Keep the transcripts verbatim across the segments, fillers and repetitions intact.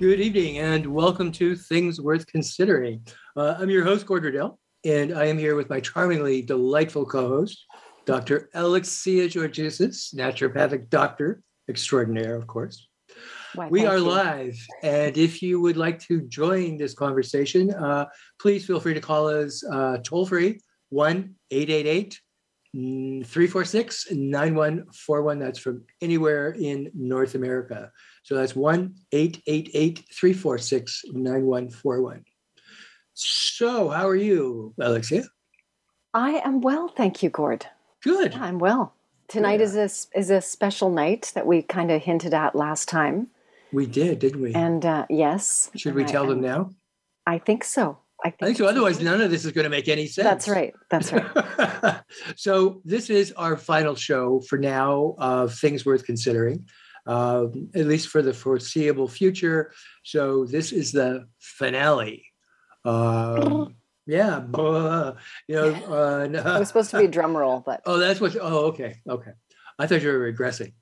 Good evening and welcome to Things Worth Considering. Uh, I'm your host, Gord Riddell, and I am here with my charmingly delightful co-host, Doctor Alexia Georgoussis, naturopathic doctor extraordinaire, of course. Why, we are you. live, and if you would like to join this conversation, uh, please feel free to call us uh, toll-free, one eight eight eight, three four six, nine one four one. That's from anywhere in North America. So that's one eight eight eight, three four six, nine one four one. So how are you, Alexia? I am well, thank you, Gord. Good. Yeah, I'm well. Tonight yeah. is a is a special night that we kind of hinted at last time. We did, didn't we? And uh, yes. Should we tell I, them now? I think so. I think, I think so. Otherwise, none of this is going to make any sense. That's right. That's right. So this is our final show for now of Things Worth Considering, uh, at least for the foreseeable future. So this is the finale. Um, Yeah, blah, you know, uh, no. It was supposed to be a drum roll, but oh, that's what. Oh, okay, okay. I thought you were regressing.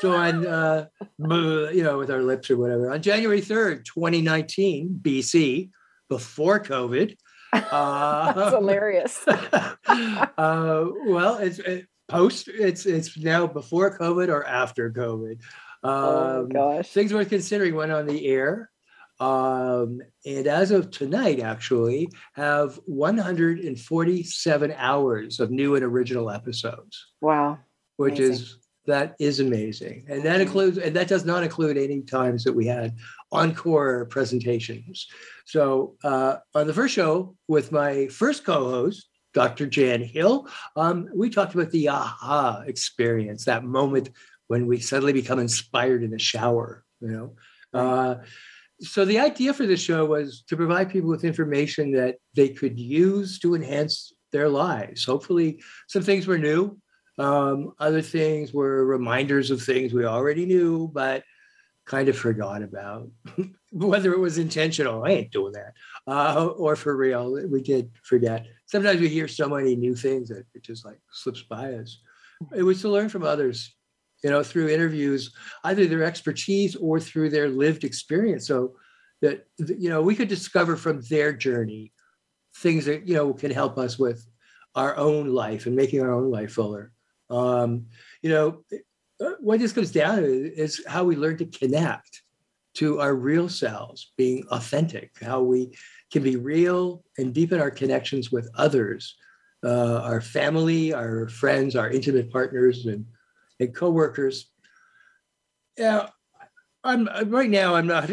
So on, uh, blah, you know, with our lips or whatever. On January third, twenty nineteen B C, before COVID. Uh, that's hilarious. uh, well, it's it, post. It's it's now before COVID or after COVID. Um, oh gosh, Things Worth Considering went on the air. Um, and as of tonight, actually, have one hundred forty-seven hours of new and original episodes. Wow. Which amazing. is, that is amazing. And that includes, and that does not include any times that we had encore presentations. So uh, on the first show with my first co-host, Doctor Jan Hill, um, we talked about the aha experience, that moment when we suddenly become inspired in the shower, you know. Uh, So the idea for this show was to provide people with information that they could use to enhance their lives. Hopefully some things were new. Um, other things were reminders of things we already knew, but kind of forgot about. Whether it was intentional, I ain't doing that. Uh, or for real, we did forget. Sometimes we hear so many new things that it just like slips by us. It was to learn from others. You know, through interviews, either their expertise or through their lived experience. So that, you know, we could discover from their journey things that, you know, can help us with our own life and making our own life fuller. Um, you know, what this comes down to is how we learn to connect to our real selves, being authentic, how we can be real and deepen our connections with others, uh, our family, our friends, our intimate partners, and and coworkers. Yeah, I'm right now. I'm not.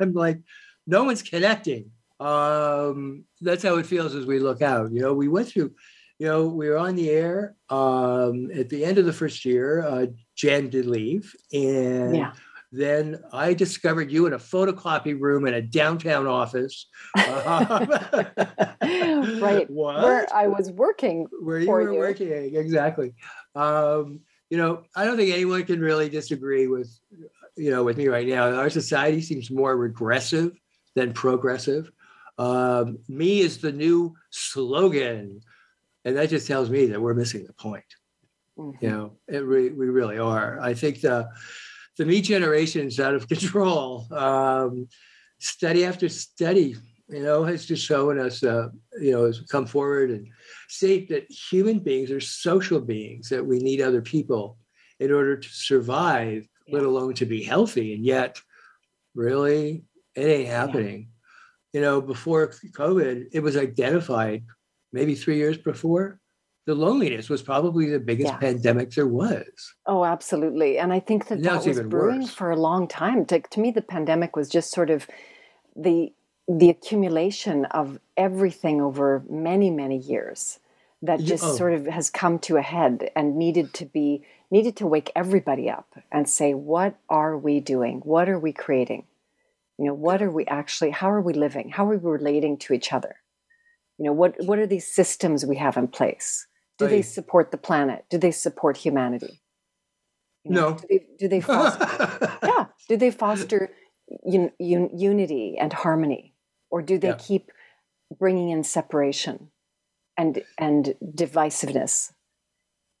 I'm like, no one's connecting. Um, that's how it feels as we look out. You know, we went through. You know, we were on the air um, at the end of the first year. Uh, Jan did leave, and yeah. then I discovered you in a photocopy room in a downtown office. Um, right, what? Where I was working. Where you for were you. working, exactly. Um, You know, I don't think anyone can really disagree with, you know, with me right now. Our society seems more regressive than progressive. Um, me is the new slogan. And that just tells me that we're missing the point. Mm-hmm. You know, it re- we really are. I think the, the me generation is out of control. Um, study after study, you know, has just shown us, uh, you know, has come forward and state that human beings are social beings, that we need other people in order to survive, yeah. let alone to be healthy. And yet, really, it ain't happening. Yeah. You know, before COVID, it was identified maybe three years before. The loneliness was probably the biggest yeah. pandemic there was. Oh, absolutely. And I think that now that was brewing worse. for a long time. To, to me, the pandemic was just sort of the the accumulation of everything over many, many years that just oh. sort of has come to a head and needed to be, needed to wake everybody up and say, what are we doing? What are we creating? You know, what are we actually, how are we living? How are we relating to each other? You know, what, what are these systems we have in place? Do right. they support the planet? Do they support humanity? You know, no. Do they, do they foster, yeah. Do they foster un, un, unity and harmony? Or do they yeah. keep bringing in separation and and divisiveness?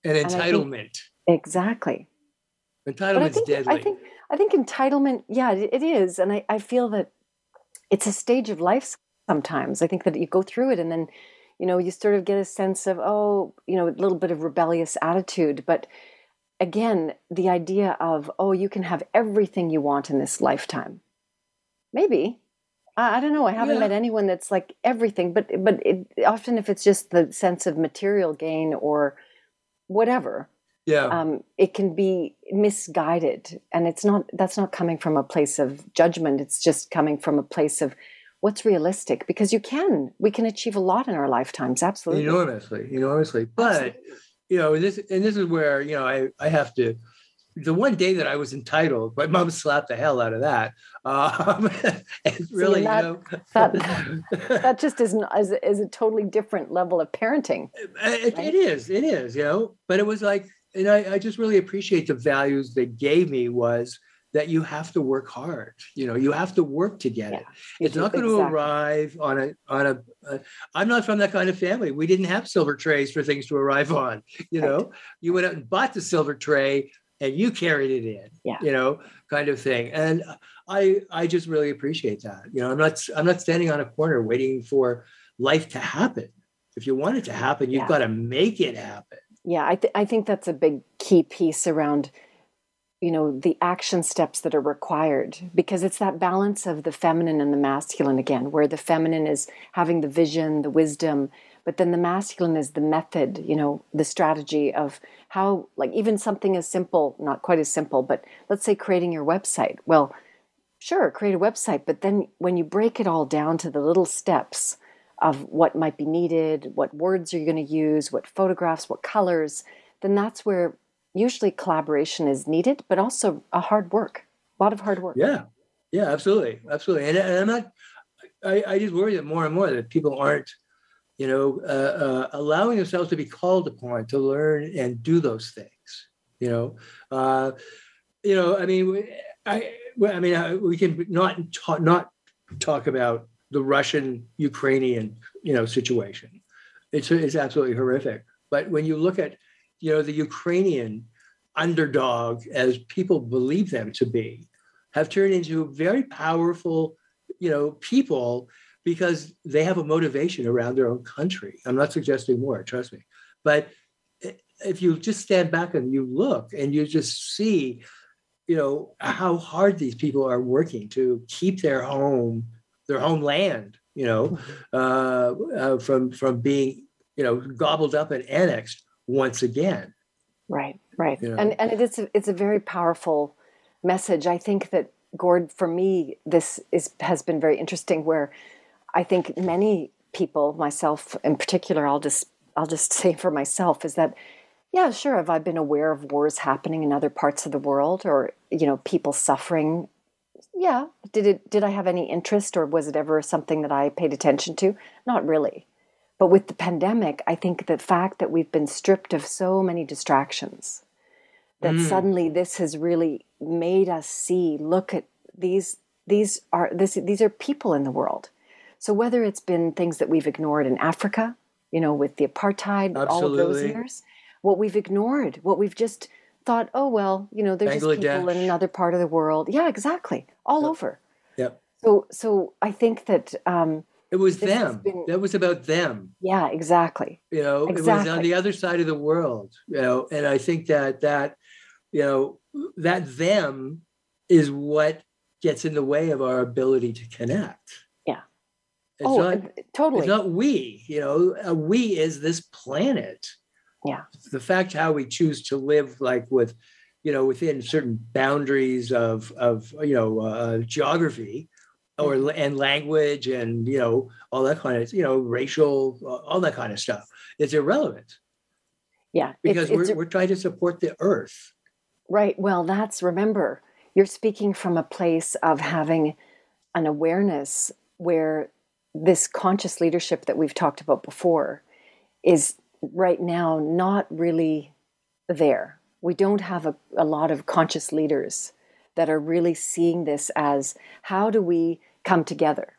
And entitlement. And think, exactly. Entitlement's think, deadly. I think, I think entitlement, yeah, it, it is. And I, I feel that it's a stage of life sometimes. I think that you go through it and then, you know, you sort of get a sense of, oh, you know, a little bit of rebellious attitude. But again, the idea of, oh, you can have everything you want in this lifetime. Maybe. I, I don't know. I haven't yeah. met anyone that's like everything. But, but it, often if it's just the sense of material gain or whatever, yeah, um, it can be misguided, and it's not. That's not coming from a place of judgment. It's just coming from a place of what's realistic, because you can, we can achieve a lot in our lifetimes, absolutely, enormously, enormously. But absolutely. You know, this and this is where you know I I have to. The one day that I was entitled, my mom slapped the hell out of that. Um, and really, See, that, you know, that, that just isn't is, is a totally different level of parenting. It, right? it is, it is, you know. But it was like, and I, I just really appreciate the values they gave me was that you have to work hard. You know, you have to work to get yeah, it. It's not going exactly. to arrive on a, on a, uh, I'm not from that kind of family. We didn't have silver trays for things to arrive on, you right. know, you went out and bought the silver tray and you carried it in, yeah. you know, kind of thing. And I, I just really appreciate that. You know, I'm not, I'm not standing on a corner waiting for life to happen. If you want it to happen, you've yeah. got to make it happen. Yeah. I, th- I think that's a big key piece around, you know, the action steps that are required, because it's that balance of the feminine and the masculine again, where the feminine is having the vision, the wisdom, but then the masculine is the method, you know, the strategy of how, like even something as simple, not quite as simple, but let's say creating your website. Well, sure, create a website, but then when you break it all down to the little steps of what might be needed, what words are you going to use, what photographs, what colors, then that's where usually collaboration is needed, but also a hard work, a lot of hard work. Yeah, yeah, absolutely, absolutely. And, and I'm not, I, I just worry that more and more that people aren't, you know, uh, uh, allowing themselves to be called upon to learn and do those things. You know, uh, you know, I mean, I, I mean, I, we can not talk, not talk about the Russian-Ukrainian, you know, situation. It's it's absolutely horrific. But when you look at, you know, the Ukrainian underdog as people believe them to be, have turned into very powerful, you know, people because they have a motivation around their own country. I'm not suggesting war, trust me. But if you just stand back and you look and you just see, you know, how hard these people are working to keep their home, their homeland, you know, uh, uh, from from being, you know, gobbled up and annexed once again. Right, right. You know? And and it's a, it's a very powerful message. I think that, Gord, for me, this is has been very interesting, where I think many people, myself in particular, I'll just I'll just say for myself, is that, yeah, sure, have I been aware of wars happening in other parts of the world, or, you know, people suffering? Yeah. Did it, did I have any interest, or was it ever something that I paid attention to? Not really. But with the pandemic, I think the fact that we've been stripped of so many distractions, that mm. suddenly this has really made us see, look at these, these are, this, these are people in the world. So whether it's been things that we've ignored in Africa, you know, with the apartheid, Absolutely. all of those years, what we've ignored, what we've just thought, oh, well, you know, there's just people in another part of the world. Yeah, exactly. All yep. over. Yep. So, so I think that, um, it was this them. Been, that was about them. Yeah, exactly. You know, exactly. It was on the other side of the world, you know, and I think that, that, you know, that them is what gets in the way of our ability to connect. Yeah. It's oh, not, totally. It's not we, you know, a we is this planet. Yeah. The fact how we choose to live, like with, you know, within certain boundaries of, of, you know, uh, geography or, and language and, you know, all that kind of, you know, racial, all that kind of stuff. It's irrelevant. Yeah. Because it's, we're, it's, we're trying to support the earth. Right. Well, that's, remember, you're speaking from a place of having an awareness where this conscious leadership that we've talked about before is right now not really there. We don't have a, a lot of conscious leaders that are really seeing this as, how do we come together?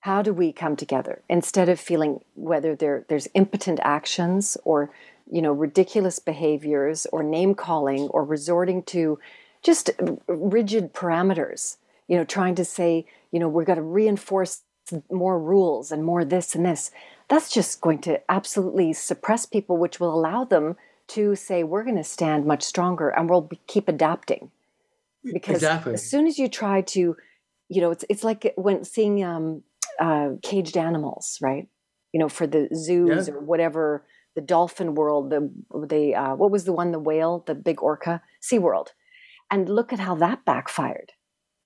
How do we come together? Instead of feeling whether there, there's impotent actions or, you know, ridiculous behaviors or name calling or resorting to just rigid parameters, you know, trying to say, you know, we're going to reinforce more rules and more this and this. That's just going to absolutely suppress people, which will allow them to say, we're going to stand much stronger and we'll be, keep adapting. Because exactly. As soon as you try to, you know, it's it's like when seeing um, uh, caged animals, right? You know, for the zoos yeah. or whatever, the dolphin world, the, the uh, what was the one, the whale, the big orca, SeaWorld. And look at how that backfired.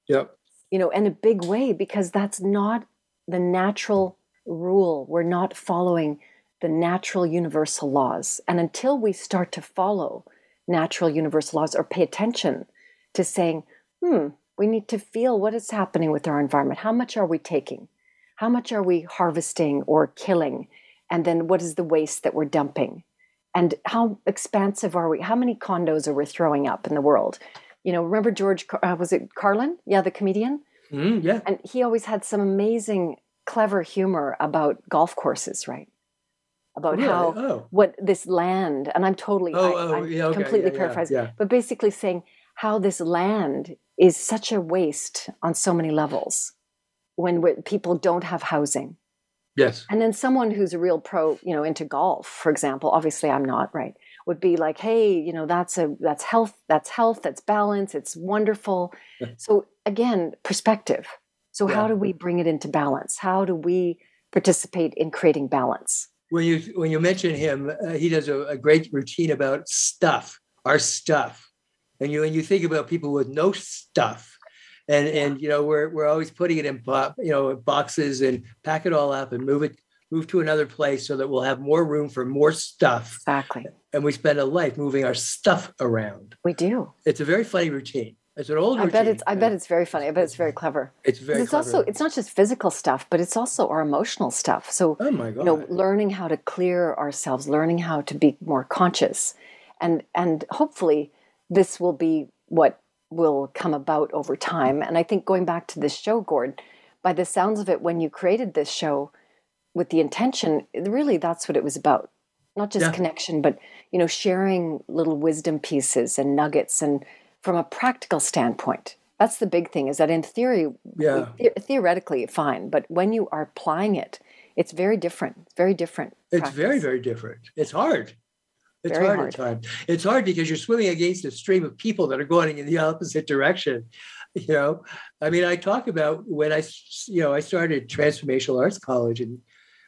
Yep. You know, in a big way, because that's not the natural rule. We're not following the natural universal laws. And until we start to follow natural universal laws or pay attention to saying, hmm, we need to feel what is happening with our environment. How much are we taking? How much are we harvesting or killing? And then what is the waste that we're dumping? And how expansive are we? How many condos are we throwing up in the world? You know, remember George, uh, was it Carlin? Yeah, the comedian? Mm, yeah. And he always had some amazing, clever humor about golf courses, right? About really? how, oh. what this land, and I'm totally, oh, I, oh, I'm yeah, okay. completely yeah, paraphrasing, yeah, yeah. but basically saying how this land is such a waste on so many levels when we're, people don't have housing. Yes. And then someone who's a real pro, you know, into golf, for example, obviously I'm not, right, would be like, hey, you know, that's a, that's health, that's health, that's balance. It's wonderful. So again, perspective. So yeah. how do we bring it into balance? How do we participate in creating balance? When you, when you mention him, uh, he does a, a great routine about stuff, our stuff. And you, and you think about people with no stuff. And, and, you know, we're, we're always putting it in, you know, boxes and pack it all up and move it, move to another place so that we'll have more room for more stuff. Exactly. And we spend a life moving our stuff around. We do. It's a very funny routine. It's an old I routine. I bet it's, I bet it's very funny. I bet it's very clever. It's very it's clever. It's also, it's not just physical stuff, but it's also our emotional stuff. So, oh my God. you know, learning how to clear ourselves, learning how to be more conscious. And, and hopefully this will be what will come about over time. And I think going back to this show, Gord, by the sounds of it, when you created this show with the intention, really that's what it was about. Not just yeah. connection, but, you know, sharing little wisdom pieces and nuggets. And from a practical standpoint, that's the big thing, is that in theory, yeah. the- theoretically fine, but when you are applying it, it's very different. It's very different. It's practice. very, very different. It's hard. It's hard, hard at times. It's hard because you're swimming against a stream of people that are going in the opposite direction. You know, I mean, I talk about when I, you know, I started Transformational Arts College in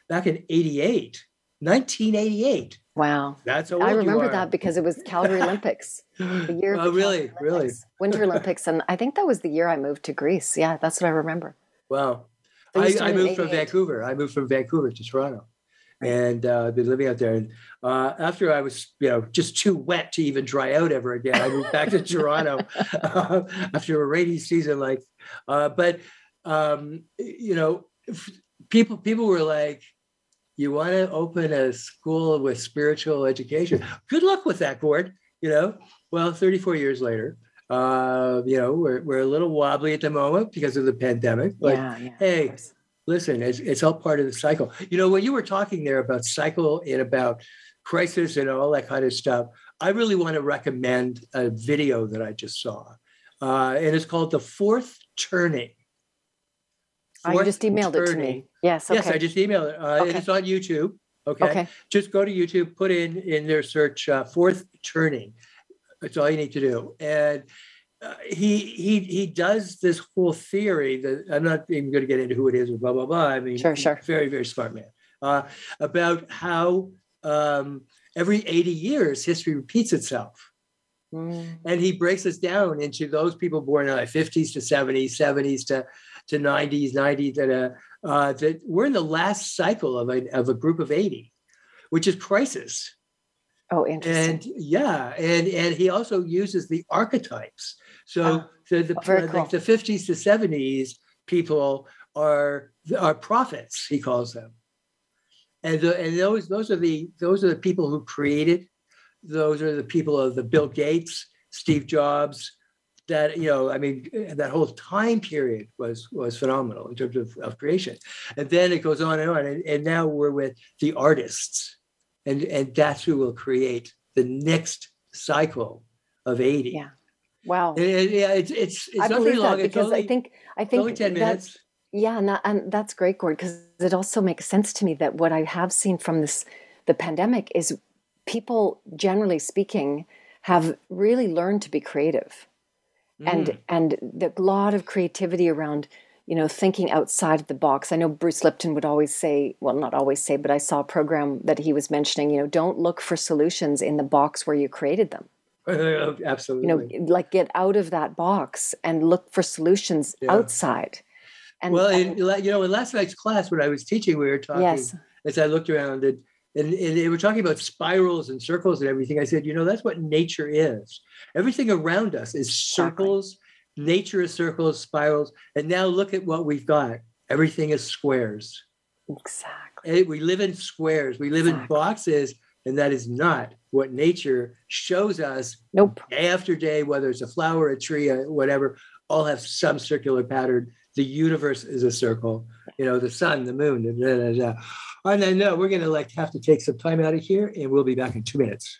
back in eighty-eight, nineteen eighty-eight. Wow. That's how old I remember you are. That because it was Calgary Olympics. The year oh, of the really? Olympics, really? Winter Olympics. And I think that was the year I moved to Greece. Yeah, that's what I remember. Wow. I, I moved from Vancouver. I moved from Vancouver to Toronto. And uh, I've been living out there. And uh, after I was, you know, just too wet to even dry out ever again, I moved back to Toronto uh, after a rainy season. Like, uh, but um, you know, people people were like, "You want to open a school with spiritual education? Good luck with that, Gord." You know, well, thirty-four years later, uh, you know, we're we're a little wobbly at the moment because of the pandemic. But yeah, yeah, hey. Listen, it's, it's all part of the cycle. You know, when you were talking there about cycle and about crisis and all that kind of stuff, I really want to recommend a video that I just saw. Uh, and it's called The Fourth Turning. Fourth I just emailed Turning. it to me. Yes, okay. Yes, I just emailed it. Uh, okay. It's on YouTube. Okay? okay. Just go to YouTube, put in, in their search, uh, Fourth Turning. That's all you need to do. And Uh, he he he does this whole theory that I'm not even going to get into who it is or blah blah blah. I mean, sure, sure. very very smart man uh, about how um, every eighty years history repeats itself, mm. and he breaks us down into those people born in the fifties to seventies, seventies to to nineties, nineties that uh, uh, that we're in the last cycle of a of a group of eighty, which is crisis. Oh, interesting. And yeah, and and he also uses the archetypes. So, oh, so the, oh, cool. like the fifties to seventies people are are prophets, he calls them, and the, and those those are the those are the people who created. Those are the people of the Bill Gates, Steve Jobs. That, you know, I mean, that whole time period was was phenomenal in terms of, of creation. And then it goes on and on. And, and now we're with the artists. And, and that's who will create the next cycle of eighty. Yeah. Wow. And, and, yeah, it's it's, it's not very long. Because it's only, I think, I think only ten minutes. Yeah, and, that, and that's great, Gord, because it also makes sense to me that what I have seen from this the pandemic is people, generally speaking, have really learned to be creative. And and the lot of creativity around, you know, thinking outside of the box. I know Bruce Lipton would always say, well, not always say, but I saw a program that he was mentioning, you know, don't look for solutions in the box where you created them. Absolutely. You know, like get out of that box and look for solutions yeah. outside. And well, and, in, you know, in last night's class when I was teaching, we were talking, yes. as I looked around and And, and they were talking about spirals and circles and everything. I said, you know, that's what nature is. Everything around us is circles. Exactly. Nature is circles, spirals. And now look at what we've got. Everything is squares. Exactly. And we live in squares. We live exactly. in boxes. And that is not what nature shows us. Nope. Day after day, whether it's a flower, a tree, a whatever, all have some circular pattern. The universe is a circle. You know, the sun, the moon, da, da, da, da. And I know we're going to like have to take some time out of here, and we'll be back in two minutes.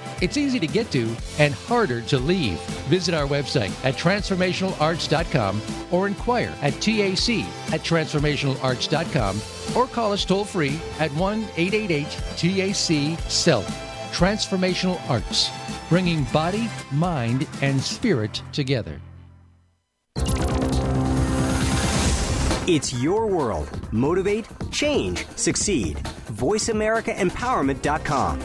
It's easy to get to and harder to leave. Visit our website at transformational arts dot com or inquire at T A C at transformational arts dot com or call us toll free at one eight eight eight T A C S E L F. Transformational Arts, bringing body, mind, and spirit together. It's your world. Motivate, change, succeed. voice america empowerment dot com.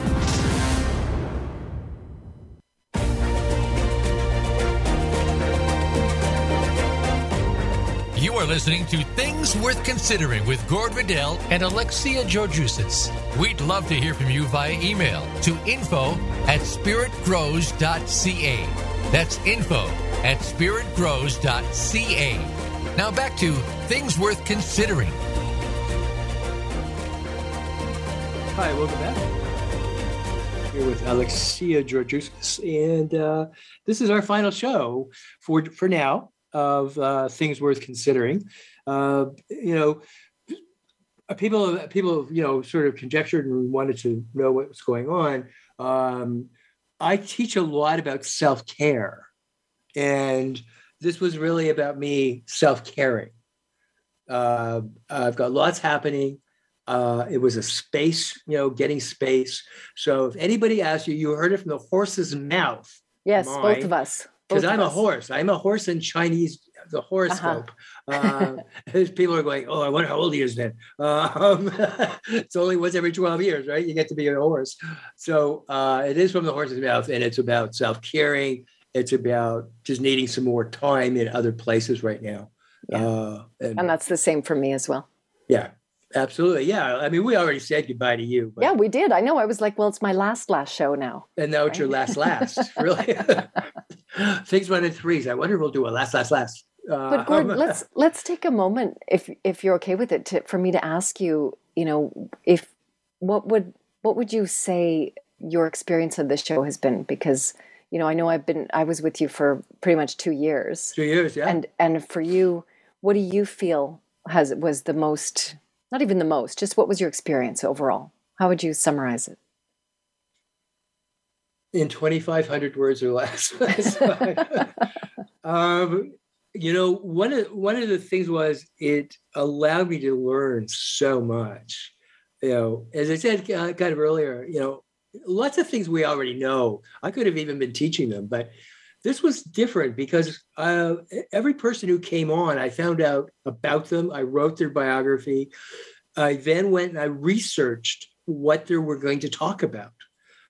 You are listening to Things Worth Considering with Gord Riddell and Alexia Georgoussis. We'd love to hear from you via email to info at spirit grows dot c a. That's info at spirit grows dot c a. Now back to Things Worth Considering. Hi, welcome back. Here with Alexia Georgoussis, and uh, this is our final show for for now of uh, Things Worth Considering. Uh, you know, people people you know sort of conjectured and wanted to know what was going on. Um, I teach a lot about self-care, and this was really about me self-caring. Uh, I've got lots happening. Uh, it was a space, you know, getting space. So if anybody asks you, you heard it from the horse's mouth. Yes, mine, both of us. Because I'm us. a horse. I'm a horse in Chinese, the horoscope. Uh-huh. uh, people are going, oh, I wonder how old he is then. Um, it's only once every twelve years, right? You get to be a horse. So uh, it is from the horse's mouth, and it's about self-caring. It's about just needing some more time in other places right now. Yeah. Uh, and, and that's the same for me as well. Yeah, absolutely. Yeah. I mean, we already said goodbye to you. But... Yeah, we did. I know. I was like, well, it's my last, last show now. And now right? It's your last, last, really. Things run in threes. I wonder if we'll do a last, last, last. Uh, but Gord, um, let's, let's take a moment, if if you're okay with it, to, for me to ask you, you know, if what would what would you say your experience of this show has been? Because you know, I know I've been, I was with you for pretty much two years. Two years, yeah. And and for you, what do you feel has was the most, not even the most, just what was your experience overall? How would you summarize it? In twenty-five hundred words or less. um, you know, one of, one of the things was it allowed me to learn so much. You know, as I said uh, kind of earlier, you know, lots of things we already know. I could have even been teaching them, but this was different because uh, every person who came on, I found out about them. I wrote their biography. I then went and I researched what they were going to talk about,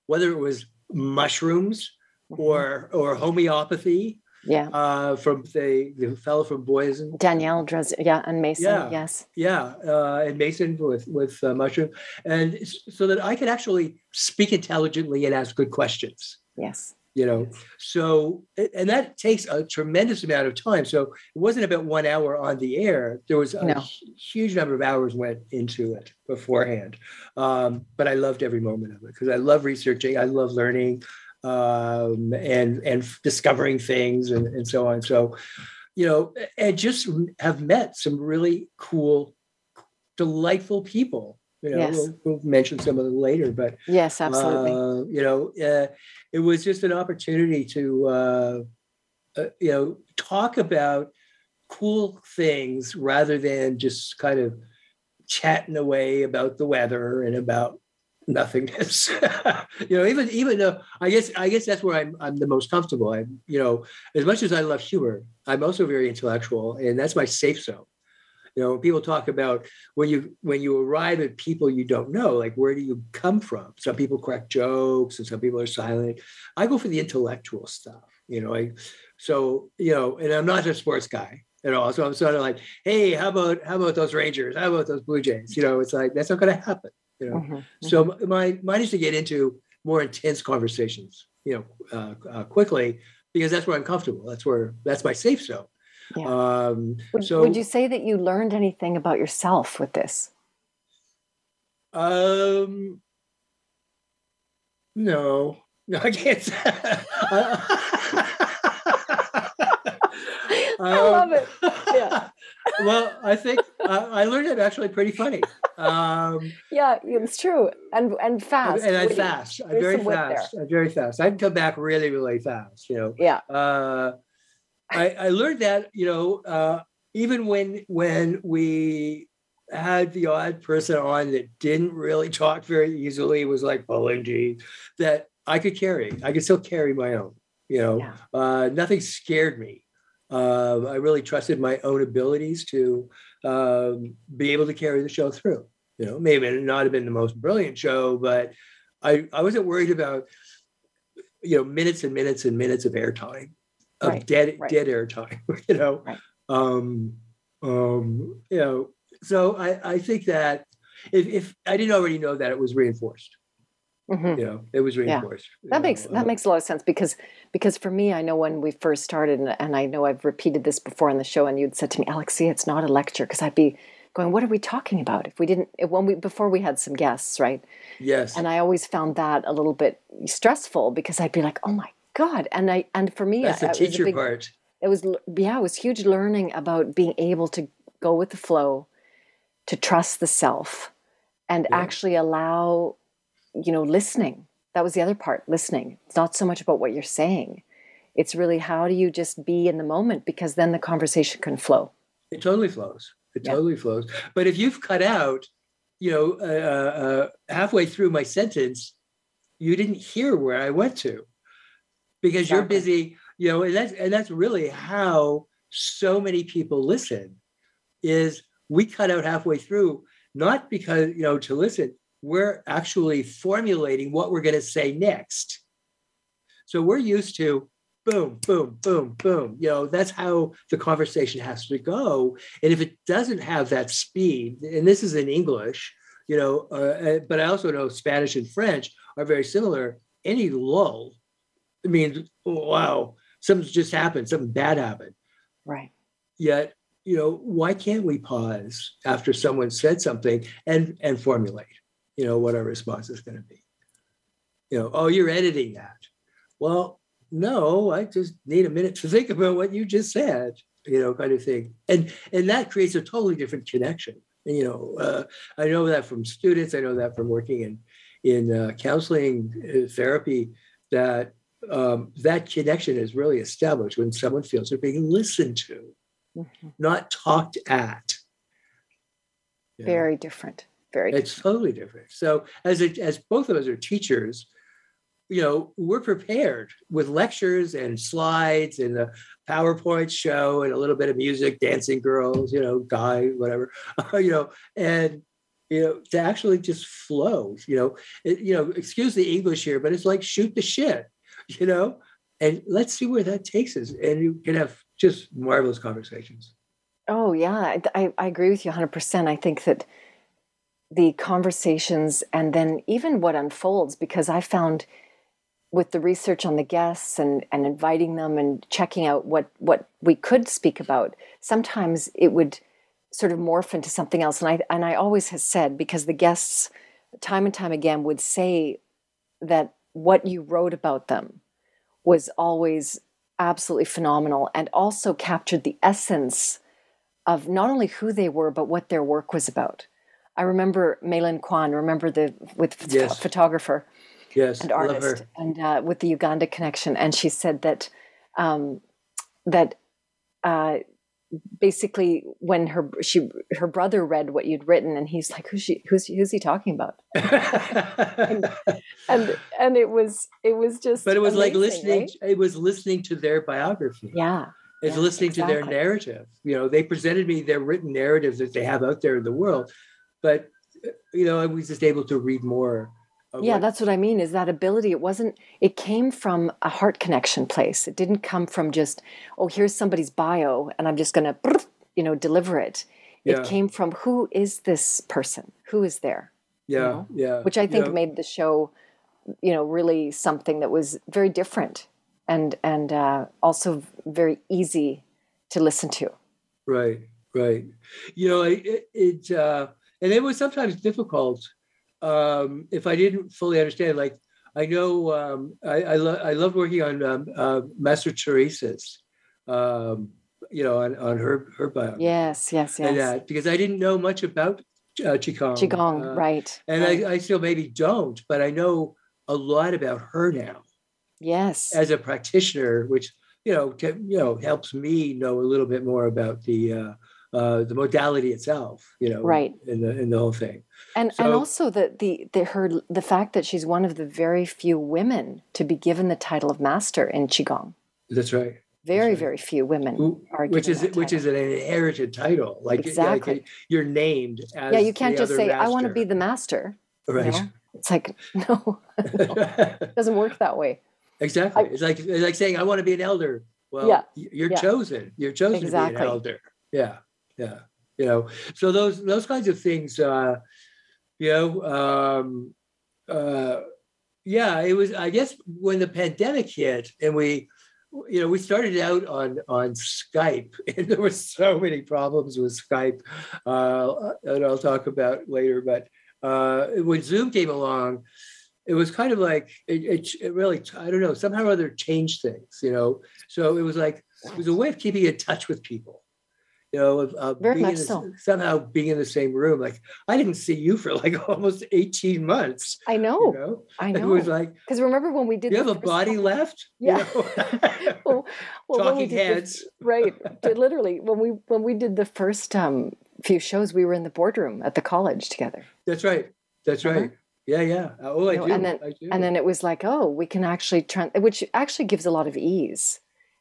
whether it was mushrooms or or homeopathy. Yeah. Uh, from the, the fellow from Boise. Danielle Dres, yeah, and Mason, yeah, yes. Yeah, uh, and Mason with, with uh, mushroom. And so that I could actually speak intelligently and ask good questions. Yes. You know, yes. So, and that takes a tremendous amount of time. So it wasn't about one hour on the air. There was a no. huge number of hours went into it beforehand. Um, but I loved every moment of it because I love researching. I love learning. Um, and and discovering things and, and so on. So, you know, and just have met some really cool, delightful people. You know, yes. we'll, we'll mention some of them later, but yes, absolutely. Uh, you know, uh, it was just an opportunity to, uh, uh, you know, talk about cool things rather than just kind of chatting away about the weather and about nothingness. You know, even even though I guess I guess that's where I'm I'm the most comfortable. I'm, you know, as much as I love humor, I'm also very intellectual, and that's my safe zone. You know, people talk about when you when you arrive at people you don't know, like where do you come from? Some people crack jokes, and some people are silent. I go for the intellectual stuff. You know, I, so you know, and I'm not a sports guy at all. So I'm sort of like, hey, how about how about those Rangers? How about those Blue Jays? You know, it's like that's not going to happen. You know, mm-hmm. So my mine is to get into more intense conversations, you know, uh, uh, quickly, because that's where I'm comfortable. That's where that's my safe zone. Yeah. Um, would, so, would you say that you learned anything about yourself with this? Um, no, no, I can't. I love it. Yeah. Well, I think uh, I learned it actually pretty funny. Um, yeah, it's true. And and fast. And I'm fast. I'm very fast. I'm very fast. I can come back really, really fast, you know. Yeah. Uh, I, I learned that, you know, uh, even when when we had the odd person on that didn't really talk very easily, was like, O M G, that I could carry. I could still carry my own, you know. Yeah. Uh, nothing scared me. Uh, I really trusted my own abilities to um, be able to carry the show through. You know, maybe it not have been the most brilliant show, but I, I wasn't worried about, you know, minutes and minutes and minutes of airtime, of right, dead right. dead airtime. You know, right. um, um, you know. So I, I think that if, if I didn't already know that, it was reinforced. Mm-hmm. You know, it was reinforced. Yeah. That makes know, that uh, makes a lot of sense because because for me, I know when we first started, and, and I know I've repeated this before on the show, and you'd said to me, Alexia, it's not a lecture, because I'd be going, what are we talking about? If we didn't, if when we before we had some guests, right? Yes. And I always found that a little bit stressful because I'd be like, oh my God, and I and for me, that's I, the teacher big, part. It was yeah, it was huge learning about being able to go with the flow, to trust the self, and yeah. actually allow. You know, listening. That was the other part, listening. It's not so much about what you're saying. It's really how do you just be in the moment, because then the conversation can flow. It totally flows. It yeah. totally flows. But if you've cut out, you know, uh, uh, halfway through my sentence, you didn't hear where I went to because exactly. you're busy, you know, and that's, and that's really how so many people listen is we cut out halfway through, not because, you know, to listen, we're actually formulating what we're going to say next. So we're used to boom, boom, boom, boom. You know, that's how the conversation has to go. And if it doesn't have that speed, and this is in English, you know, uh, but I also know Spanish and French are very similar. Any lull, I mean, wow, something's just happened, something bad happened. Right. Yet, you know, why can't we pause after someone said something and and formulate? You know, what our response is going to be. You know, oh, you're editing that. Well, no, I just need a minute to think about what you just said, you know, kind of thing. And and that creates a totally different connection. You know, uh, I know that from students. I know that from working in in uh, counseling, uh, therapy, that um, that connection is really established when someone feels they're being listened to, mm-hmm. not talked at. Yeah. Very different. Very different. It's totally different. So as a, as both of us are teachers, you know, we're prepared with lectures and slides and a PowerPoint show and a little bit of music, dancing girls, you know, guy, whatever, you know, and, you know, to actually just flow, you know, it, you know, excuse the English here, but it's like shoot the shit, you know, and let's see where that takes us. And you can have just marvelous conversations. Oh, yeah. I, I agree with you one hundred percent. I think that the conversations and then even what unfolds, because I found with the research on the guests and, and inviting them and checking out what, what we could speak about, sometimes it would sort of morph into something else. And I, and I always have said, because the guests time and time again would say that what you wrote about them was always absolutely phenomenal and also captured the essence of not only who they were, but what their work was about. I remember Mei-Lin Kwan, remember the with yes. photographer yes. and artist, and uh, with the Uganda connection. And she said that um, that uh, basically when her she her brother read what you'd written, and he's like, "Who's she? Who's who's he talking about?" and, and and it was it was just, but it was amazing, like listening. Right? It was listening to their biography. Yeah. Is yeah, listening exactly. to their narrative. You know, they presented me their written narrative that they have out there in the world, but, you know, I was just able to read more. Yeah, what... that's what I mean, is that ability. It wasn't, it came from a heart connection place. It didn't come from just, oh, here's somebody's bio and I'm just going to, you know, deliver it. It yeah. came from who is this person? Who is there? Yeah, you know? yeah. Which I think yeah. made the show, you know, really something that was very different. And and uh, also very easy to listen to. Right, right. You know, it, it uh, and it was sometimes difficult um, if I didn't fully understand. Like I know um, I I, lo- I loved working on um, uh, Master Teresa's, um, you know, on, on her her bio. Yes, yes, yes. And that, because I didn't know much about uh, Qigong. Qigong, uh, right. And right. I, I still maybe don't, but I know a lot about her now. Yes, as a practitioner, which you know, t- you know, helps me know a little bit more about the uh, uh, the modality itself, you know, right, in the in the whole thing, and so, and also the, the the her the fact that she's one of the very few women to be given the title of master in Qigong. That's right. Very that's right. very few women Who, are given which is that which title. Is an inherited title, like exactly like you're named as yeah. You can't just say master. I want to be the master. Right. You know? It's like no, no. It doesn't work that way. Exactly. I, it's like it's like saying I want to be an elder. Well, yeah, you're yeah. chosen. You're chosen exactly. to be an elder. Yeah, yeah. You know, so those those kinds of things. Uh, you know, um, uh, yeah. It was, I guess, when the pandemic hit, and we, you know, we started out on on Skype, and there were so many problems with Skype, uh, and I'll talk about later. But uh, when Zoom came along. It was kind of like, it, it really, I don't know, somehow or other changed things, you know? So it was like, it was a way of keeping in touch with people, you know, of, of Very being much the, so. somehow being in the same room. Like, I didn't see you for like almost eighteen months. I know, you know? I know. It was like. Because remember when we did. You have a body time? Left? Yeah. You know? well, well, Talking heads. This, right, literally. When we when we did the first um, few shows, we were in the boardroom at the college together. That's right, that's uh-huh. right. Yeah, yeah. Oh, I, you know, do. And then, I do. And then it was like, oh, we can actually, trans- which actually gives a lot of ease.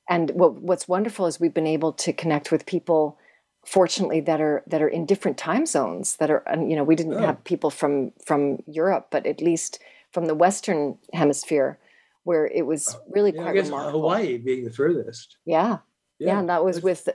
And what, what's wonderful is we've been able to connect with people, fortunately, that are that are in different time zones. That are, you know, we didn't oh. have people from from Europe, but at least from the Western Hemisphere, where it was really yeah, quite I guess remarkable. Hawaii being the furthest. Yeah, yeah, yeah and that was That's... with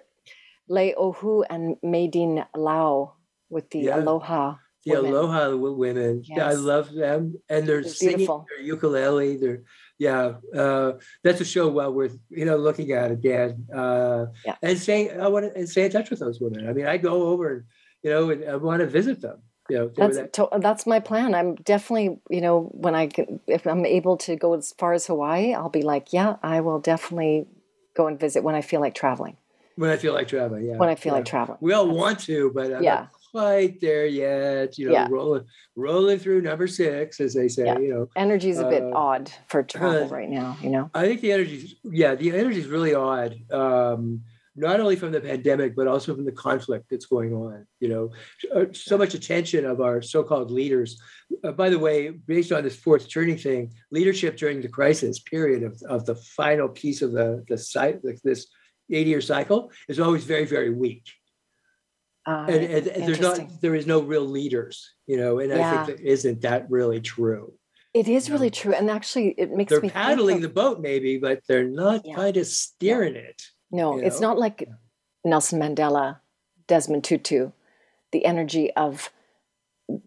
Leohu and Maydean Lau with the yeah. Aloha. The women. Aloha women, yes. I love them, and they're, they're singing beautiful. Their ukulele. They're yeah, uh, that's a show well worth you know looking at again. Uh, yeah. And staying, I want to and stay in touch with those women. I mean, I go over, and, you know, and I want to visit them. You know, that's that. to, that's my plan. I'm definitely you know when I can, if I'm able to go as far as Hawaii, I'll be like, yeah, I will definitely go and visit when I feel like traveling. When I feel like traveling, yeah. When I feel yeah. like traveling, we all that's, want to, but I'm yeah. not quite there yet, you know, yeah. rolling, rolling through number six, as they say, yeah. you know. Energy's a uh, bit odd for travel uh, right now, you know. I think the energy's, yeah, the energy's really odd, um, not only from the pandemic, but also from the conflict that's going on, you know. So much attention of our so-called leaders. Uh, by the way, based on this fourth turning thing, leadership during the crisis period of, of the final piece of the, the site, this eight-year cycle is always very, very weak. Uh, and and, and there's not, there is no real leaders, you know, and yeah. I think that isn't that really true. It is you really know? true. And actually it makes they're me paddling think of, the boat maybe, but they're not yeah. kind of steering yeah. it. No, you know? It's not like Nelson Mandela, Desmond Tutu, the energy of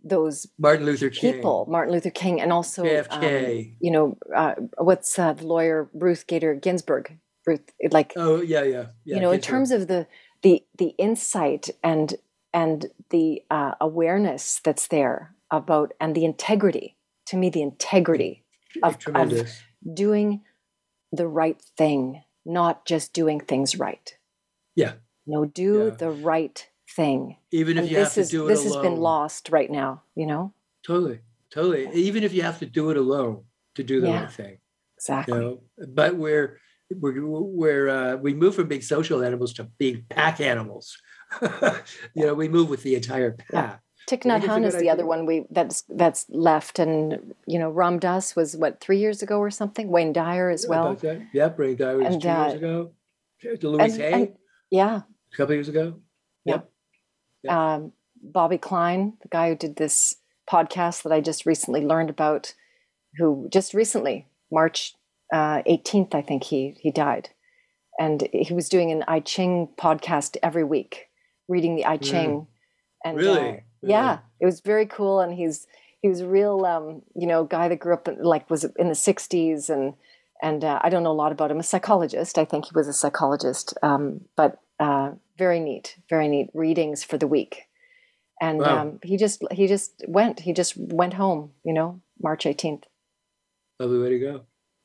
those Martin Luther King. people, Martin Luther King, and also, um, you know, uh, what's uh, the lawyer, Ruth Bader Ginsburg, Ruth, like, oh yeah, yeah, yeah. you know, Ginsburg. In terms of the, the, the insight and, and the uh, awareness that's there about, and the integrity, to me, the integrity of, of doing the right thing, not just doing things right. Yeah. You know, do yeah. the right thing. Even if and you have to is, do it this alone. This has been lost right now, you know? Totally, totally. Yeah. Even if you have to do it alone to do the yeah. right thing. Exactly. You know? But we're, we're, we're uh, we move from being social animals to being pack animals. you yeah. know, we move with the entire pack. Yeah. Thich Nhat Hanh is the idea. other one we that's that's left, and you know Ram Dass was what three years ago or something. Wayne Dyer as yeah, well. Yeah, Wayne Dyer was and, two uh, years ago. Louise and, Hay, and, yeah, a couple years ago. Yeah. Yep. Yep. Um, Bobby Klein, the guy who did this podcast that I just recently learned about, who just recently March eighteenth, uh, I think he he died, and he was doing an I Ching podcast every week, reading the I Ching, mm. and really. Uh, Yeah, it was very cool, and he's he was a real um, you know guy that grew up in, like was in the sixties, and and uh, I don't know a lot about him. A psychologist, I think he was a psychologist, um, but uh, very neat, very neat readings for the week, and wow. um, he just he just went he just went home, you know, March eighteenth. Lovely way to go.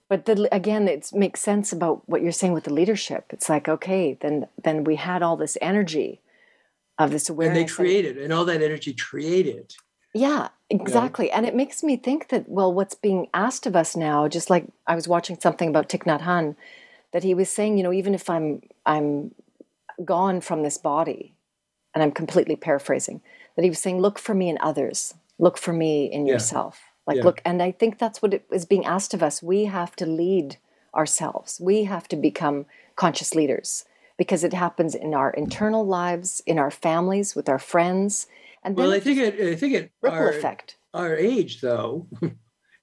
But the, again, it makes sense about what you're saying with the leadership. It's like okay, then then we had all this energy. Of this awareness. And they created, and, and all that energy created. Yeah, exactly. You know? And it makes me think that, well, what's being asked of us now, just like I was watching something about Thich Nhat Hanh, that he was saying, you know, even if I'm I'm gone from this body, and I'm completely paraphrasing, that he was saying, look for me in others, look for me in yeah. yourself. Like, yeah. look, and I think that's what it is being asked of us. We have to lead ourselves. We have to become conscious leaders. Because it happens in our internal lives, in our families, with our friends, and then well, I think it, I think it ripple our, effect. Our age, though,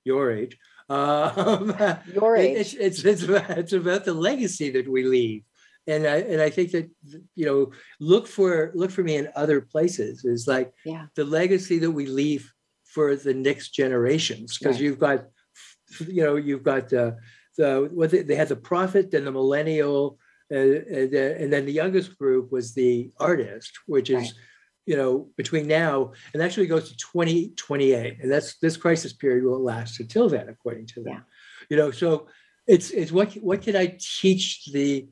your age, um, your age, it's it's it's about, it's about the legacy that we leave, and I and I think that you know, look for look for me in other places is like yeah. the legacy that we leave for the next generations, because right. you've got, you know, you've got the the what they, they had the prophet and the millennial. Uh, and, uh, and then the youngest group was the artist, which is, right. you know, between now and actually goes to twenty twenty-eight, and that's this crisis period will last until then, according to them. Yeah. You know, so it's it's what what can I teach the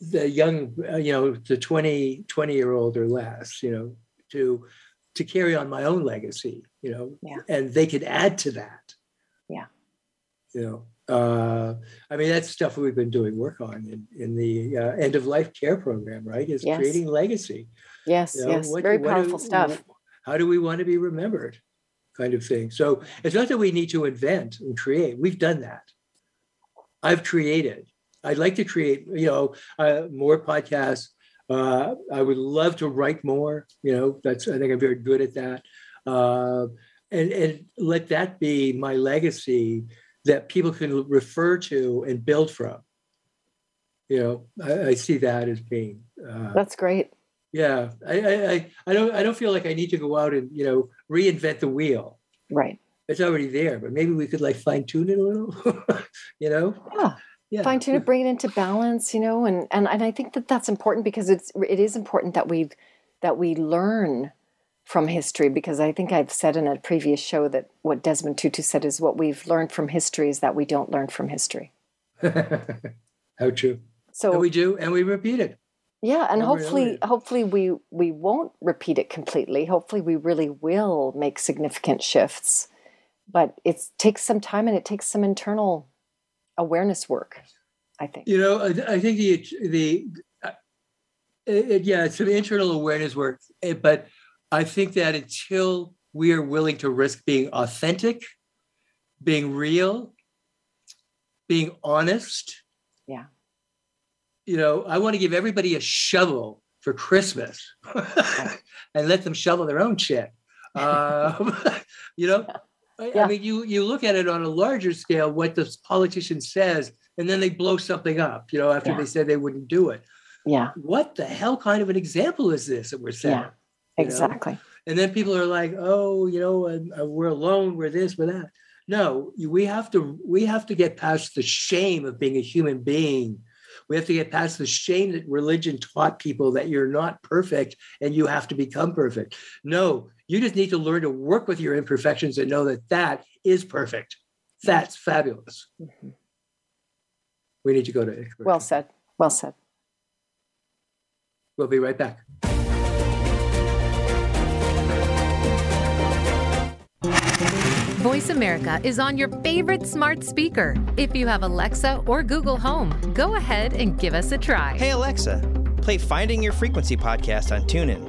the young, uh, you know, the twenty year old or less, you know, to to carry on my own legacy, you know, yeah. and they could add to that. Yeah. You know. Uh, I mean, that's stuff we've been doing work on in, in the uh, end of life care program, right? Is yes. creating legacy. Yes, you know, yes, what, very what powerful do, stuff. How do we want to be remembered, kind of thing? So it's not that we need to invent and create. We've done that. I've created. I'd like to create, you know, uh, more podcasts. Uh, I would love to write more. You know, that's I think I'm very good at that. Uh, and and let that be my legacy. That people can refer to and build from. You know, I, I see that as being. Uh, That's great. Yeah, I, I, I don't, I don't feel like I need to go out and you know reinvent the wheel. Right. It's already there, but maybe we could like fine tune it a little. you know. Yeah. Yeah. Fine tune it, bring it into balance. You know, and, and and I think that that's important because it's it is important that we that we learn from history, because I think I've said in a previous show that what Desmond Tutu said is what we've learned from history is that we don't learn from history. How true. So and we do, and we repeat it. Yeah, and hopefully, really. hopefully we we won't repeat it completely. Hopefully, we really will make significant shifts, but it takes some time and it takes some internal awareness work, I think. You know, I, I think the the uh, it, yeah, it's some internal awareness work, but I think that until we are willing to risk being authentic, being real, being honest. Yeah. You know, I want to give everybody a shovel for Christmas and let them shovel their own shit. Um, you know, I, yeah. I mean, you you look at it on a larger scale, what the politician says, and then they blow something up, you know, after yeah. they said they wouldn't do it. Yeah. What the hell kind of an example is this that we're setting? Yeah, exactly. You know? And then people are like, oh, you know, uh, we're alone, we're this, we're that. No, we have to we have to get past the shame of being a human being. We have to get past the shame that religion taught people that you're not perfect and you have to become perfect. No, you just need to learn to work with your imperfections and know that that is perfect. That's fabulous. Mm-hmm. We need to go to expert. Well said. Well said. We'll be right back. Voice America is on your favorite smart speaker. If you have Alexa or Google Home, go ahead and give us a try. Hey Alexa, play Finding Your Frequency podcast on TuneIn.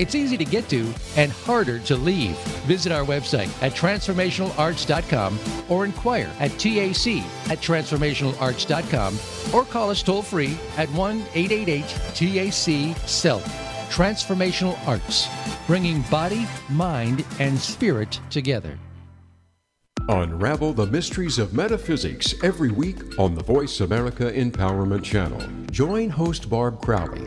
It's easy to get to and harder to leave. Visit our website at transformational arts dot com or inquire at T A C at transformational arts dot com or call us toll free at one eight eight eight T A C S E L F. Transformational Arts, bringing body, mind, and spirit together. Unravel the mysteries of metaphysics every week on the Voice America Empowerment Channel. Join host Barb Crowley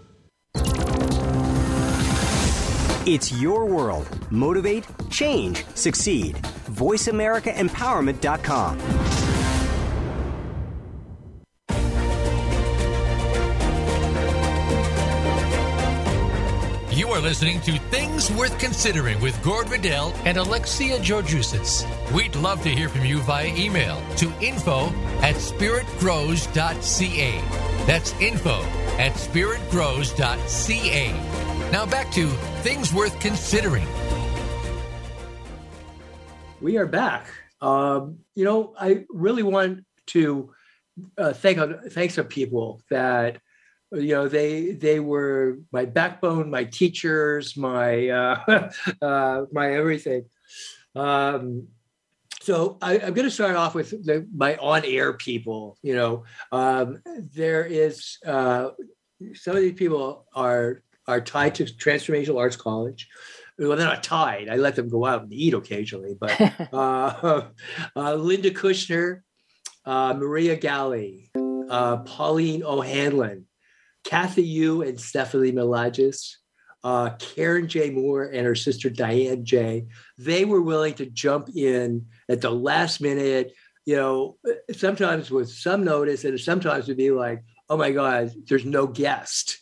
It's your world. Motivate, change, succeed. voice america empowerment dot com. You are listening to Things Worth Considering with Gord Riddell and Alexia Georgoussis. We'd love to hear from you via email to info at spirit grows dot c a. That's info at spirit grows dot c a. Now back to Things Worth Considering. We are back. Um, you know, I really want to uh, thank thanks to people that, you know, they they were my backbone, my teachers, my uh, uh, my everything. Um, so I, I'm going to start off with the, my on-air people. You know, um, there is uh, some of these people are. are tied to Transformational Arts College. Well, they're not tied. I let them go out and eat occasionally. But uh, uh, Linda Kushner, uh, Maria Galley, uh, Pauline O'Hanlon, Kathy Yu and Stephanie Milagis, uh, Karen J. Moore and her sister Diane J. They were willing to jump in at the last minute, you know, sometimes with some notice, and sometimes it'd be like, oh my God, there's no guest.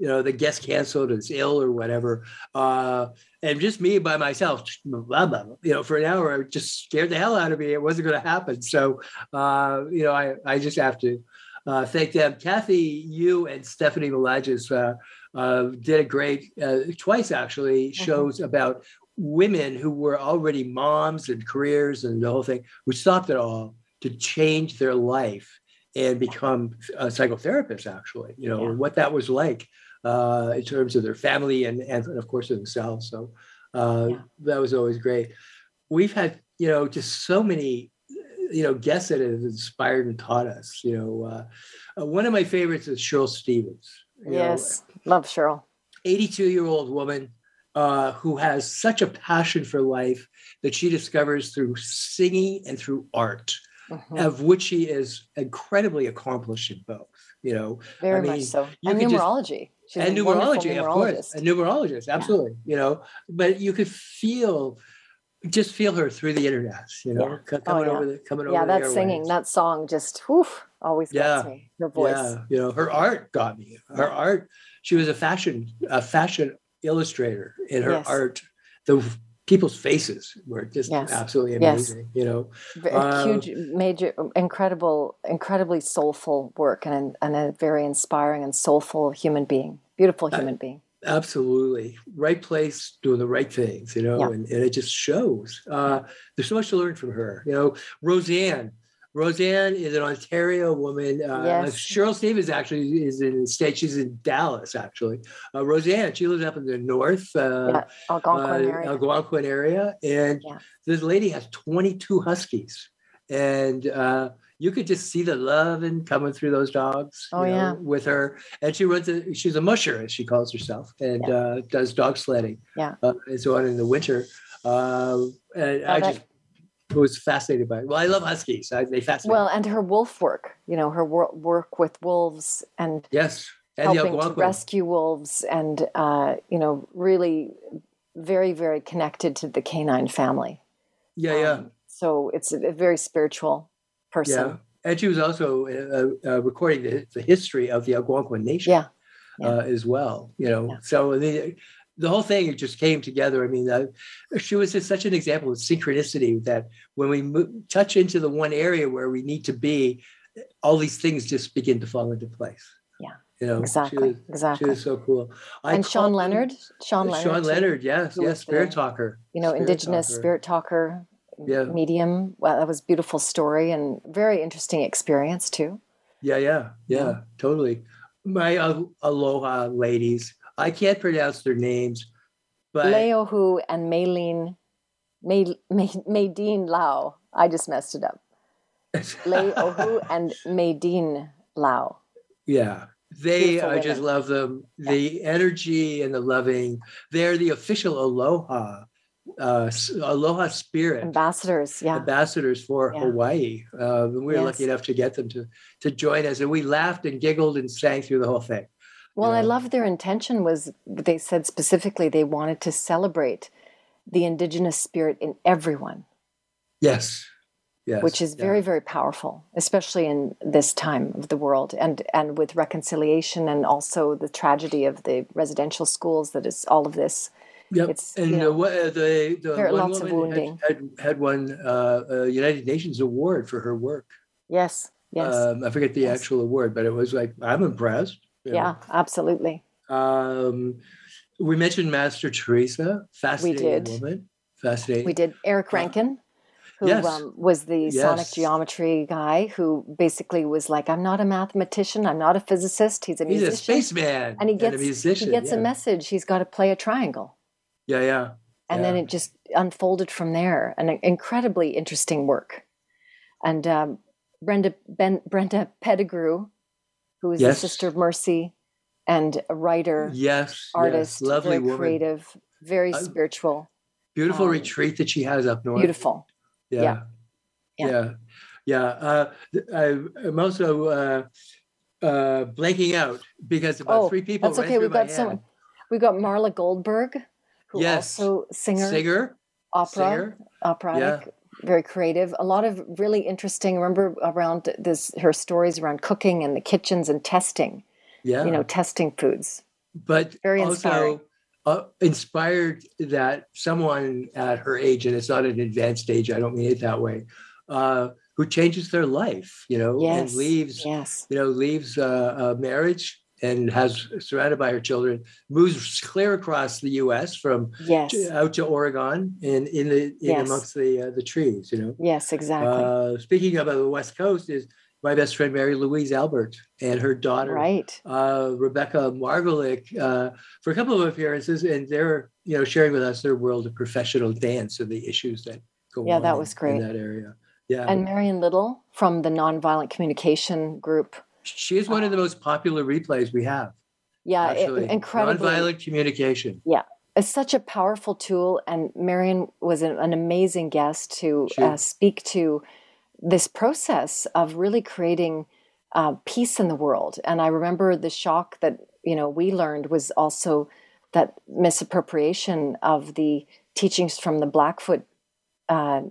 You know, the guest canceled, it's ill or whatever. Uh, and just me by myself, blah, blah, blah, you know, for an hour, it just scared the hell out of me. It wasn't going to happen. So, uh, you know, I, I just have to uh, thank them. Kathy, you and Stephanie Milagis uh, uh, did a great, uh, twice actually, shows mm-hmm. about women who were already moms and careers and the whole thing, who stopped it all to change their life and become uh, psychotherapists, actually, you know, yeah. what that was like uh, in terms of their family and, and of course, themselves. So uh, yeah. that was always great. We've had, you know, just so many, you know, guests that have inspired and taught us, you know, uh, one of my favorites is Cheryl Stevens. You yes. know, love Cheryl. eighty-two year old woman uh, who has such a passion for life that she discovers through singing and through art, mm-hmm. of which she is incredibly accomplished in both, you know. Very I mean, much so. And numerology. Just, and numerology, of course. And numerologist, absolutely, yeah. you know, but you could feel Just feel her through the internet, you know, yeah. c- coming oh, yeah. over the coming yeah, over. Yeah, that the singing, that song, just whew, always yeah. gets me. Her voice, yeah, you know, her art got me. Her yeah. art. She was a fashion, a fashion illustrator. In her yes. art, the people's faces were just yes. absolutely amazing. Yes. You know, um, huge, major, incredible, incredibly soulful work, and and a very inspiring and soulful human being, beautiful human I, being. Absolutely. Right place, doing the right things, you know, yeah. and, and it just shows. Uh, there's so much to learn from her. You know, Roseanne. Roseanne is an Ontario woman. Uh, yes. Cheryl Stevens actually is in the state. She's in Dallas, actually. Uh, Roseanne, she lives up in the north, uh, yeah. Algonquin, uh, area. Algonquin area. And yeah. this lady has twenty-two huskies. And uh, you could just see the love and coming through those dogs oh, you know, yeah. with her. And she runs a, she's a musher, as she calls herself, and yeah. uh, does dog sledding yeah. uh, and so on in the winter. Uh, and oh, I that- just was fascinated by it. Well, I love huskies. I, they fascinate Well, me. And her wolf work, you know, her wor- work with wolves and, yes. and helping to rescue wolves and, uh, you know, really very, very connected to the canine family. Yeah, um, yeah. So it's a very spiritual person. Yeah. And she was also uh, uh, recording the, the history of the Algonquin Nation yeah. Yeah. Uh, as well. You know, yeah. so the the whole thing just came together. I mean, uh, she was just such an example of synchronicity that when we mo- touch into the one area where we need to be, all these things just begin to fall into place. Yeah. You know, exactly. She was, exactly. She was so cool. I and Sean Leonard. Sean Leonard. Sean Leonard. Too. Yes. Yes. Spirit talker. You know, spirit indigenous talker. Spirit talker. Yeah. medium. Well, that was a beautiful story and very interesting experience too. Yeah, yeah, yeah, yeah. Totally. My uh, aloha ladies, I can't pronounce their names, but Leohu and Mei-Lin, May, May, Maydean Lau. I just messed it up. Leohu and Maydean Lau. Yeah. They, I just love them. Yeah. The energy and the loving. They're the official aloha. Uh, Aloha Spirit ambassadors, yeah, ambassadors for yeah. Hawaii. Uh, we were yes. lucky enough to get them to to join us, and we laughed and giggled and sang through the whole thing. Well, you know? I love their intention was they said specifically they wanted to celebrate the indigenous spirit in everyone. Yes, yes, which is yeah. very very powerful, especially in this time of the world, and and with reconciliation and also the tragedy of the residential schools that is all of this. Yep, it's, and you know, the, the, the there are one lots woman of wounding. Had, had, had won uh, a United Nations award for her work. Yes, yes. Um, I forget the yes. actual award, but it was like, I'm impressed. You know. Yeah, absolutely. Um, we mentioned Master Teresa, fascinating we did. woman. Fascinating. We did. Eric Rankin, who yes. um, was the yes. sonic geometry guy who basically was like, I'm not a mathematician, I'm not a physicist, he's a he's musician. He's a spaceman and, he gets, and a musician. He gets yeah. a message, he's got to play a triangle. Yeah, yeah. And yeah. then it just unfolded from there. An incredibly interesting work. And um, Brenda ben, Brenda Pettigrew, who is yes. the Sister of Mercy and a writer, yes, artist, yes. Lovely very woman. creative, very uh, spiritual. Beautiful um, retreat that she has up north. Beautiful. Yeah. Yeah. Yeah. yeah. yeah. Uh, I, I'm also uh, uh, blanking out because about oh, three people. That's okay. We've got someone. We've got Marla Goldberg. Who yes. also singer, singer, opera, singer. operatic, yeah. very creative. A lot of really interesting. Remember around this, her stories around cooking and the kitchens and testing. Yeah, you know, testing foods. But very also inspiring. Uh, inspired that someone at her age, and it's not an advanced age. I don't mean it that way. Uh, who changes their life, you know, yes. and leaves, yes. you know, leaves uh, a marriage. and has surrounded by her children, moves clear across the U S from yes. to, out to Oregon and in the in yes. amongst the uh, the trees, you know. Yes, exactly. Uh, speaking of uh, the West Coast, is my best friend Mary Louise Albert and her daughter right. uh, Rebecca Margolick uh, for a couple of appearances, and they're you know sharing with us their world of professional dance and the issues that go yeah, on. Yeah, that was great in that area. Yeah, and Marion Little from the Nonviolent Communication Group. She is one of the most popular replays we have. Yeah, it, incredibly. Nonviolent communication. Yeah, it's such a powerful tool. And Marion was an, an amazing guest to uh, speak to this process of really creating uh, peace in the world. And I remember the shock that, you know, we learned was also that misappropriation of the teachings from the Blackfoot uh,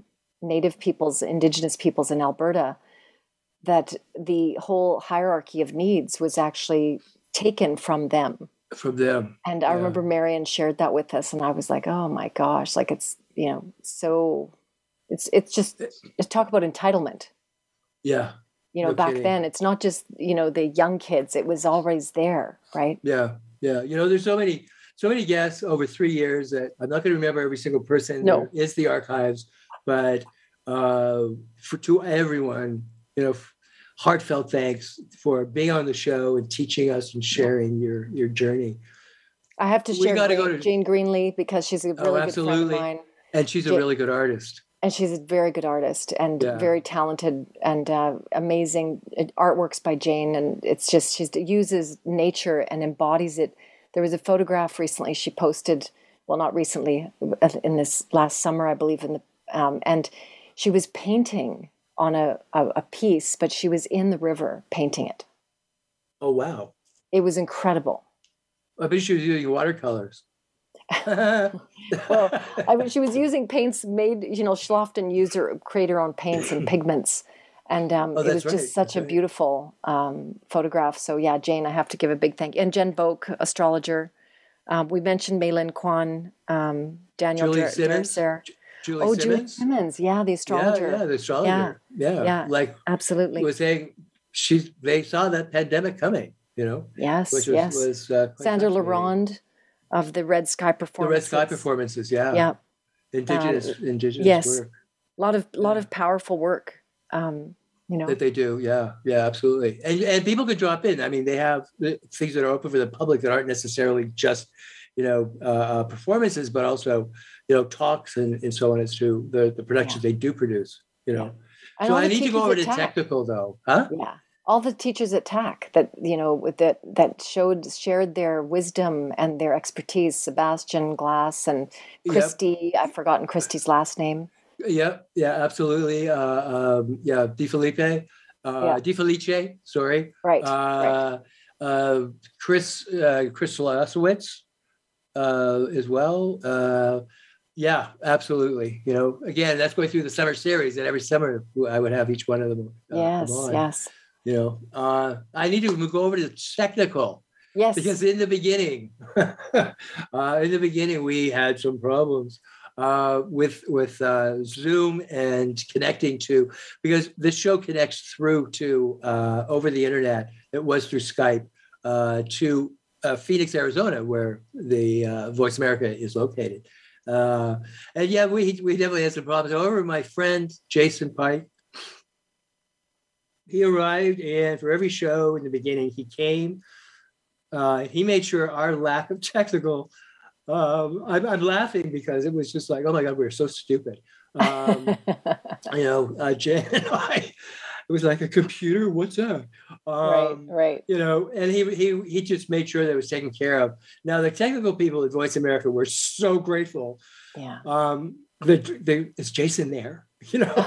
Native peoples, Indigenous peoples in Alberta, that the whole hierarchy of needs was actually taken from them. From them. And I yeah. remember Marion shared that with us, and I was like, oh my gosh, like it's, you know, so it's, it's just, it's talk about entitlement. Yeah. You know, no back kidding. Then it's not just, you know, the young kids, it was always there. Right. Yeah. Yeah. You know, there's so many, so many guests over three years that I'm not going to remember every single person. No. There is the archives, but uh, for, to everyone, you know, heartfelt thanks for being on the show and teaching us and sharing your your journey. I have to share Jane, go to Jane Greenlee because she's a really oh, good friend of mine. And she's Jane, a really good artist. And she's a very good artist and yeah. very talented and uh, amazing artworks by Jane. And it's just, she uses nature and embodies it. There was a photograph recently she posted, well, not recently, in this last summer, I believe, in the um, and she was painting on a, a, a piece, but she was in the river painting it. Oh, wow. It was incredible. I bet she was using watercolors. Well, I mean, she was using paints made, you know, she'll often use her, create her own paints and pigments. And um, oh, it was right. just such that's a right. beautiful um, photograph. So yeah, Jane, I have to give a big thank you. And Jen Boak, astrologer. Um, we mentioned Mei-Lin Kwan, um, Daniel Julie Dur- Simmons. Durser. Julie oh, Simmons. Julie Simmons, yeah, the astrologer. Yeah, yeah the astrologer. Yeah, yeah. yeah like absolutely. Was saying she's they saw that pandemic coming, you know. Yes, which was, yes. Was, uh, Sandra Laronde of the Red Sky performances. The Red Sky performances, yeah. Yeah. Indigenous, um, indigenous yes. work. A lot of yeah. lot of powerful work. Um, you know that they do. Yeah, yeah, absolutely. And and people could drop in. I mean, they have things that are open for the public that aren't necessarily just, you know, uh, performances, but also, you know, talks and, and so on as to the, the productions yeah. they do produce, you know. Yeah. So I need to go over to technical though. Huh? Yeah. All the teachers at T A C that, you know, that, that showed, shared their wisdom and their expertise, Sebastian Glass and Christy, yep. I've forgotten Christy's last name. Yeah. Yeah, absolutely. Uh, um, yeah. Di Felipe, uh, yeah. Di Felice, sorry. Right. Uh, right. Uh, Chris, uh, Chris Lasowitz, uh, as well. Uh, Yeah, absolutely. You know, again, that's going through the summer series, and every summer I would have each one of them. Uh, yes, on. yes. You know, uh, I need to go over to the technical. Yes. Because in the beginning, uh, in the beginning, we had some problems uh, with with uh, Zoom and connecting to, because this show connects through to uh, over the internet. It was through Skype uh, to uh, Phoenix, Arizona, where the uh, Voice America is located. Uh, and yeah, we we definitely had some problems. However, my friend Jason Pike, he arrived, and for every show in the beginning, he came. Uh, he made sure our lack of technical. Um, I'm, I'm laughing because it was just like, oh my God, we were so stupid. Um, you know, uh, Jen and I. It was like a computer. What's up? Um, right, right. You know, and he he he just made sure that it was taken care of. Now the technical people at Voice America were so grateful. Yeah. Um. That they is Jason there? You know,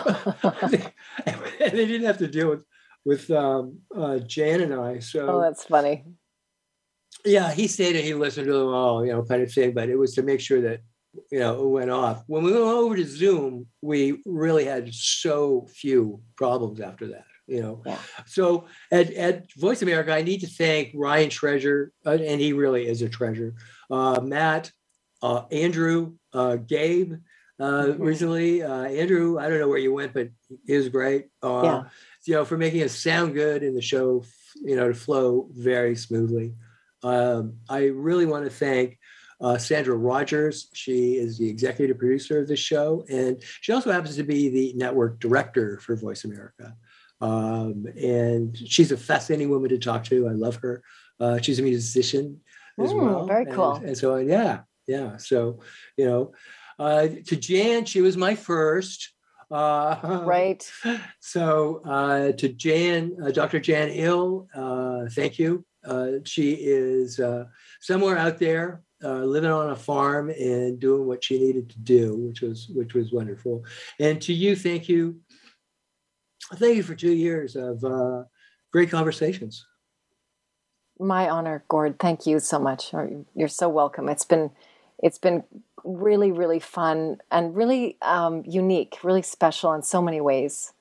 and they didn't have to deal with with um, uh, Jan and I. So. Oh, that's funny. Yeah, he stayed and he listened to them all. You know, kind of thing. But it was to make sure that, you know, it went off. When we went over to Zoom, we really had so few problems after that, you know. Yeah. So at, at Voice America, I need to thank Ryan Treasure, uh, and he really is a treasure, uh, Matt, uh, Andrew, uh, Gabe, uh, recently. Uh, Andrew, I don't know where you went, but he was great. Uh, yeah. You know, for making us sound good in the show, you know, to flow very smoothly. Um, I really want to thank uh, Sandra Rogers. She is the executive producer of the show, and she also happens to be the network director for Voice America. Um, and she's a fascinating woman to talk to. I love her. Uh, she's a musician as Ooh, well. Very and, cool. And so, yeah, yeah. So, you know, uh, to Jan, she was my first. Uh, right. So uh, to Jan, uh, Doctor Jan Hill, uh, thank you. Uh, she is uh, somewhere out there uh, living on a farm and doing what she needed to do, which was which was wonderful. And to you, thank you. Thank you for two years of uh, great conversations. My honor, Gord. Thank you so much. You're so welcome. It's been it's been really, really fun and really um, unique, really special in so many ways.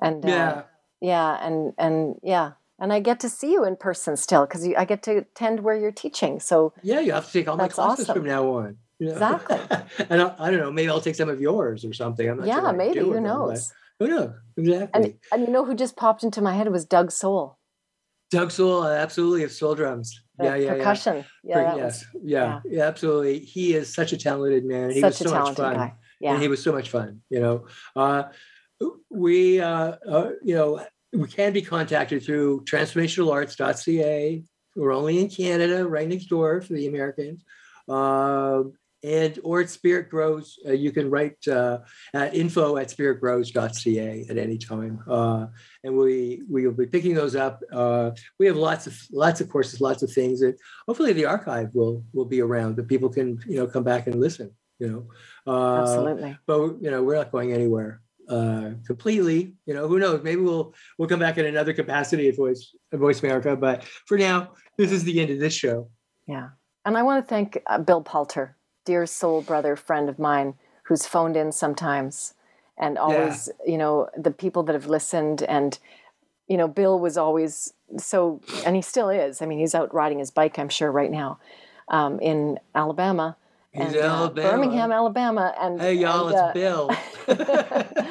And uh, yeah, yeah, and and yeah. And I get to see you in person still because I get to attend where you're teaching. So yeah, you have to take all my classes awesome. From now on. You know? Exactly. And I, I don't know, maybe I'll take some of yours or something. I'm not yeah, sure maybe. Who knows? Them, who knows? Exactly. And, and you know who just popped into my head was Doug Soule. Doug Soule, absolutely, of Soul Drums. The yeah, yeah, percussion. Yeah. yeah, yes. was, yeah. yeah, yeah, absolutely. He is such a talented man. He such was so a talented much fun. Guy. Yeah. And he was so much fun. You know, uh, we, uh, uh, you know. We can be contacted through transformational arts dot c a. We're only in Canada, right next door for the Americans. Uh, and or at Spirit Grows, uh, you can write uh, at info at spirit grows dot c a at any time. Uh, and we we will be picking those up. Uh, we have lots of lots of courses, lots of things that hopefully the archive will will be around, that people can you know come back and listen. You know, uh, absolutely. But you know, we're not going anywhere. Uh, completely, you know, who knows? Maybe we'll we'll come back in another capacity at Voice at Voice America. But for now, this is the end of this show. Yeah, and I want to thank uh, Bill Poulter, dear soul brother, friend of mine, who's phoned in sometimes, and always, yeah. you know, the people that have listened, and you know, Bill was always so, and he still is. I mean, he's out riding his bike, I'm sure, right now, um, in Alabama. And, uh, Birmingham, Alabama. And, hey, y'all, and, uh, it's Bill.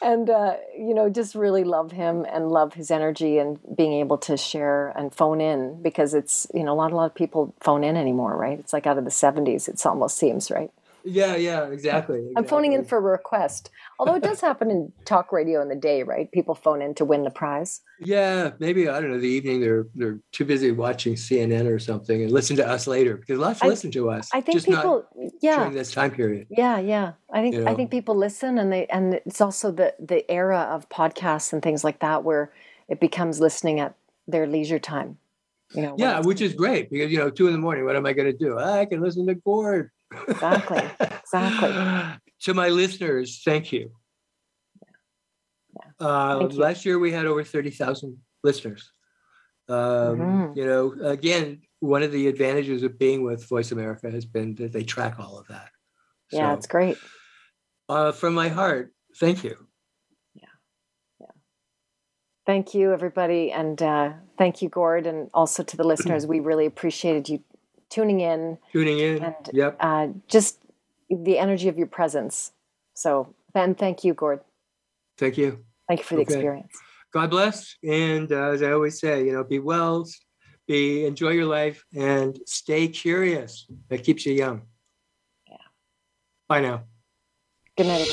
And, uh, you know, just really love him and love his energy and being able to share and phone in, because it's, you know, a lot, a lot of people phone in anymore, right? It's like out of the seventies, it almost seems, right? Yeah, yeah, exactly. exactly. I'm phoning in for a request. Although it does happen in talk radio in the day, right? People phone in to win the prize. Yeah, maybe, I don't know, the evening they're they're too busy watching C N N or something and listen to us later, because lots I, listen to us. I think just people, not yeah, during this time period. Yeah, yeah. I think you know? I think people listen, and they and it's also the the era of podcasts and things like that where it becomes listening at their leisure time. You know, yeah, which is great because you know, two in the morning, what am I going to do? I can listen to Gord. Exactly. Exactly. To my listeners, thank you. Yeah. Yeah. Uh, thank you. Last year we had over thirty thousand listeners. Um, mm-hmm. You know, again, one of the advantages of being with Voice America has been that they track all of that. So, yeah, it's great. Uh, from my heart, thank you. Yeah, yeah. Thank you, everybody, and uh, thank you, Gord, and also to the listeners. We really appreciated you. Tuning in, tuning in, and yep. uh, just the energy of your presence. So, Ben, thank you, Gord. Thank you. Thank you for the okay. experience. God bless, and uh, as I always say, you know, be well, be enjoy your life, and stay curious. That keeps you young. Yeah. Bye now. Good night.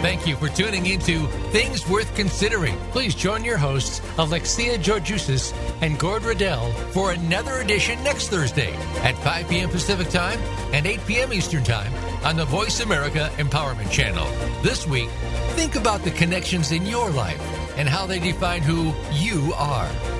Thank you for tuning into Things Worth Considering. Please join your hosts, Alexia Georgoussis and Gord Riddell, for another edition next Thursday at five p.m. Pacific Time and eight p.m. Eastern Time on the Voice America Empowerment Channel. This week, think about the connections in your life and how they define who you are.